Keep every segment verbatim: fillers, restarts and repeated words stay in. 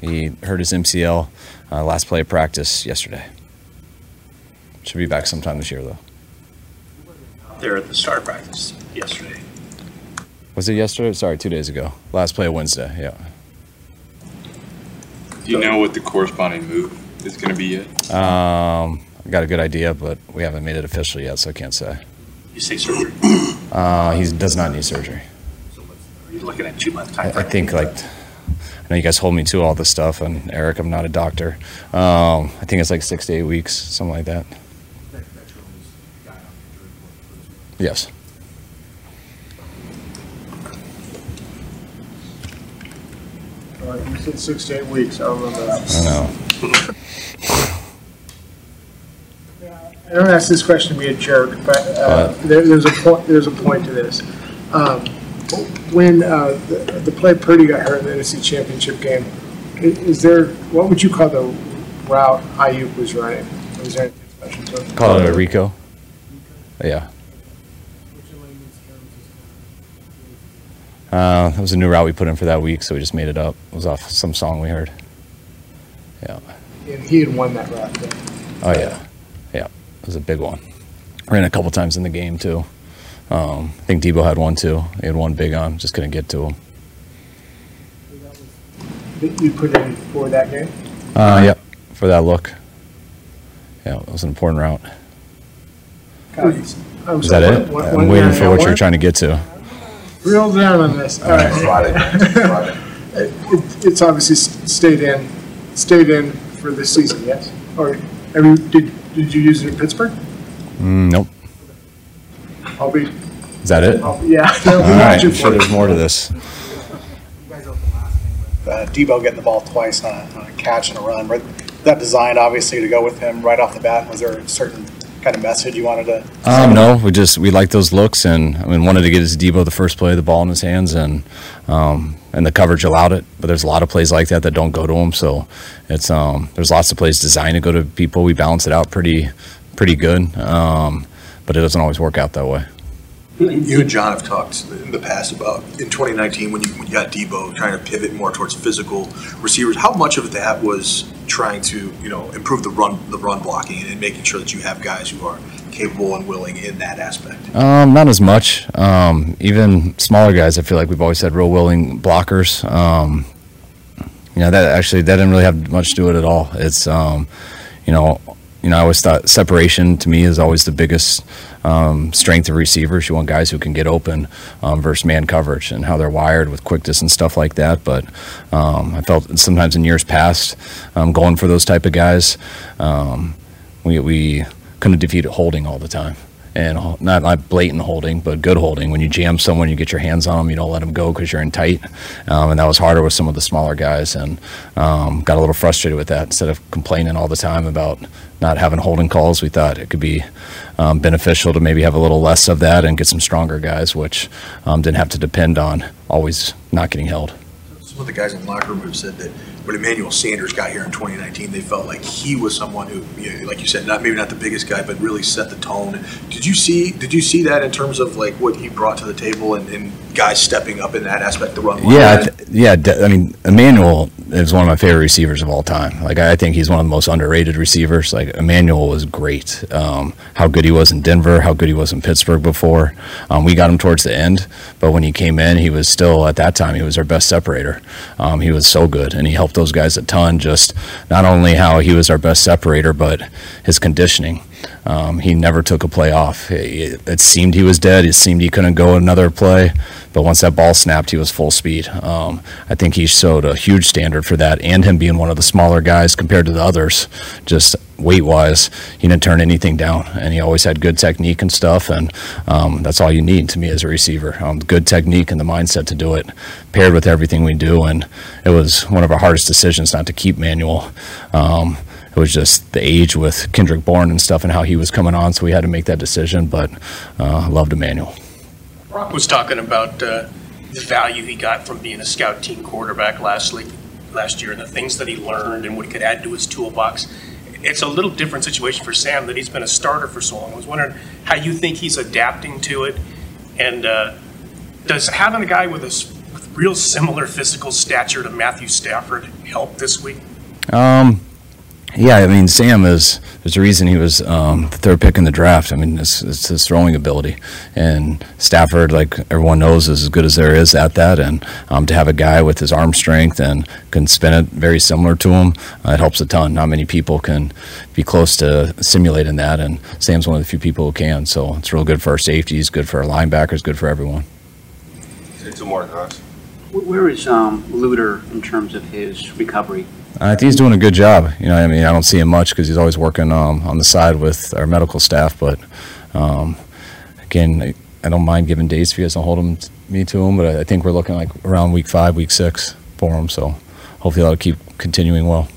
He hurt his M C L uh, last play of practice yesterday. Should be back sometime this year, though. They're at the start of practice yesterday. Was it yesterday? Sorry, two days ago. Last play of Wednesday, yeah. Do you know what the corresponding move is going to be yet? Um, I got a good idea, but we haven't made it official yet, so I can't say. You say surgery? Uh, he does not need surgery. So are you looking at two-month time? I, I think, like... I know you guys hold me to all this stuff, and Eric, I'm not a doctor. Um, I think it's like six to eight weeks, something like that. Yes. All right, you said six to eight weeks. I remember that. I know. I don't ask this question to be a jerk, but uh, there, there's a point. There's a point to this. Um, When uh, the, the play Purdy got hurt in the N F C Championship game, is, is there, what would you call the route Ayuk was running? Was there anything special to it? Call it a Rico. Rico? Yeah. Uh, that was a new route we put in for that week, so we just made it up. It was off some song we heard. Yeah. And he had won that route. Then. Oh, yeah. Yeah. It was a big one. Ran a couple times in the game, too. Um, I think Debo had one too. He had one big on, just couldn't get to him. You put in for that game? Uh, yeah, for that look. Yeah, it was an important route. God, Is that one, it? One, I'm one waiting for what one? You're trying to get to. Real down on this. All right. Friday. it, it's obviously stayed in, stayed in for this season, yes? Or I mean, did did you use it in Pittsburgh? Mm, nope. I'll be. Is that it? I'll, yeah. All right. I'm sure there's more to this. Uh, Debo getting the ball twice on a, on a catch and a run. Right, that designed obviously to go with him right off the bat. Was there a certain kind of message you wanted to? Um, no, we just we liked those looks, and I mean wanted to get his Debo the first play, the ball in his hands, and um, and the coverage allowed it. But there's a lot of plays like that that don't go to him. So it's um, there's lots of plays designed to go to people. We balance it out pretty pretty good. Um, But it doesn't always work out that way. You and John have talked in the past about in twenty nineteen when you, when you got Debo trying to pivot more towards physical receivers. How much of that was trying to you know improve the run the run blocking and making sure that you have guys who are capable and willing in that aspect? Um, not as much. Um, even smaller guys, I feel like we've always had real willing blockers. Um, you know that actually that didn't really have much to do with it at all. It's um, you know. You know, I always thought separation to me is always the biggest um, strength of receivers. You want guys who can get open um, versus man coverage and how they're wired with quickness and stuff like that. But um, I felt sometimes in years past um, going for those type of guys, um, we, we couldn't defeat holding all the time. And not, not blatant holding, but good holding. When you jam someone, you get your hands on them, you don't let them go because you're in tight. Um, and that was harder with some of the smaller guys, and um, got a little frustrated with that. Instead of complaining all the time about not having holding calls, we thought it could be um, beneficial to maybe have a little less of that and get some stronger guys, which um, didn't have to depend on always not getting held. Some of the guys in the locker room have said that when Emmanuel Sanders got here in twenty nineteen, they felt like he was someone who, you know, like you said, not maybe not the biggest guy, but really set the tone. Did you see? Did you see that in terms of like what he brought to the table and, and guys stepping up in that aspect, the run? Yeah, line? I th- yeah. I mean, Emmanuel is one of my favorite receivers of all time. Like, I think he's one of the most underrated receivers. Like, Emmanuel was great. Um, how good he was in Denver, how good he was in Pittsburgh before. Um, we got him towards the end, but when he came in, he was still, at that time, he was our best separator. Um, he was so good, and he helped those guys a ton, just not only how he was our best separator, but his conditioning. Um, he never took a play off. It, it seemed he was dead. It seemed he couldn't go another play. But once that ball snapped, he was full speed. Um, I think he showed a huge standard for that, and him being one of the smaller guys compared to the others, just weight-wise, he didn't turn anything down. And he always had good technique and stuff, and um, that's all you need to me as a receiver. Um, good technique and the mindset to do it, paired with everything we do. And it was one of our hardest decisions not to keep Manuel. Um, It was just the age with Kendrick Bourne and stuff and how he was coming on, so we had to make that decision, but I uh, loved Emmanuel. Brock was talking about uh, the value he got from being a scout team quarterback last, league, last year and the things that he learned and what he could add to his toolbox. It's a little different situation for Sam that he's been a starter for so long. I was wondering how you think he's adapting to it, and uh, does having a guy with a with real similar physical stature to Matthew Stafford help this week? Um. Yeah, I mean, Sam is, there's a reason he was um, the third pick in the draft. I mean, it's, it's his throwing ability. And Stafford, like everyone knows, is as good as there is at that. And um, to have a guy with his arm strength and can spin it very similar to him, uh, it helps a ton. Not many people can be close to simulating that. And Sam's one of the few people who can. So it's real good for our safeties, good for our linebackers, good for everyone. Say two more, guys. Where is um, Luter in terms of his recovery? I think he's doing a good job. You know, I mean, I don't see him much because he's always working um, on the side with our medical staff. But um, again, I, I don't mind giving days if you guys don't hold him, me to him. But I, I think we're looking like around week five, week six for him. So hopefully that'll keep continuing well.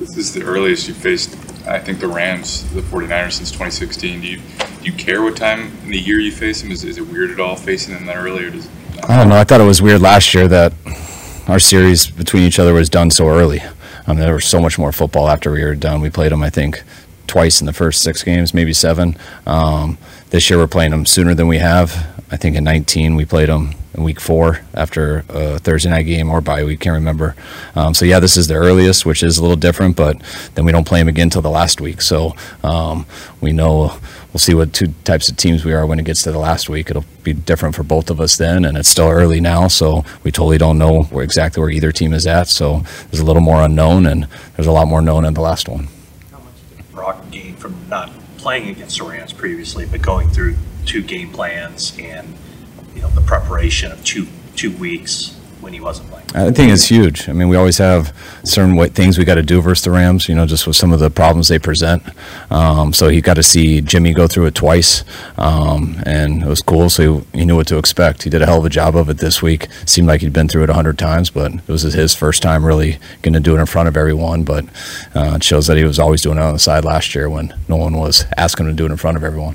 This is the earliest you faced, I think, the Rams, the forty-niners, since twenty sixteen. Do you do you care what time in the year you face them? Is is it weird at all facing them that early? Or does it not? I don't know. I thought it was weird last year that our series between each other was done so early. Um, there was so much more football after we were done. We played them, I think, twice in the first six games, maybe seven. Um, this year we're playing them sooner than we have. I think in nineteen we played them in week four after a Thursday night game or bye week, can't remember. Um, so, yeah, this is the earliest, which is a little different, but then we don't play them again until the last week. So um, we know we'll see what two types of teams we are when it gets to the last week. It'll be different for both of us then, and it's still early now, so we totally don't know where exactly where either team is at. So there's a little more unknown, and there's a lot more known in the last one. How much did Brock gain from not playing against the Rams previously, but going through two game plans and, you know, the preparation of two two weeks when he wasn't playing? I think it's huge. I mean, we always have certain things we got to do versus the Rams, you know, just with some of the problems they present. Um, so he got to see Jimmy go through it twice, um, and it was cool. So he, he knew what to expect. He did a hell of a job of it this week. Seemed like he'd been through it a hundred times, but it was his first time really going to do it in front of everyone. But uh, it shows that he was always doing it on the side last year when no one was asking him to do it in front of everyone.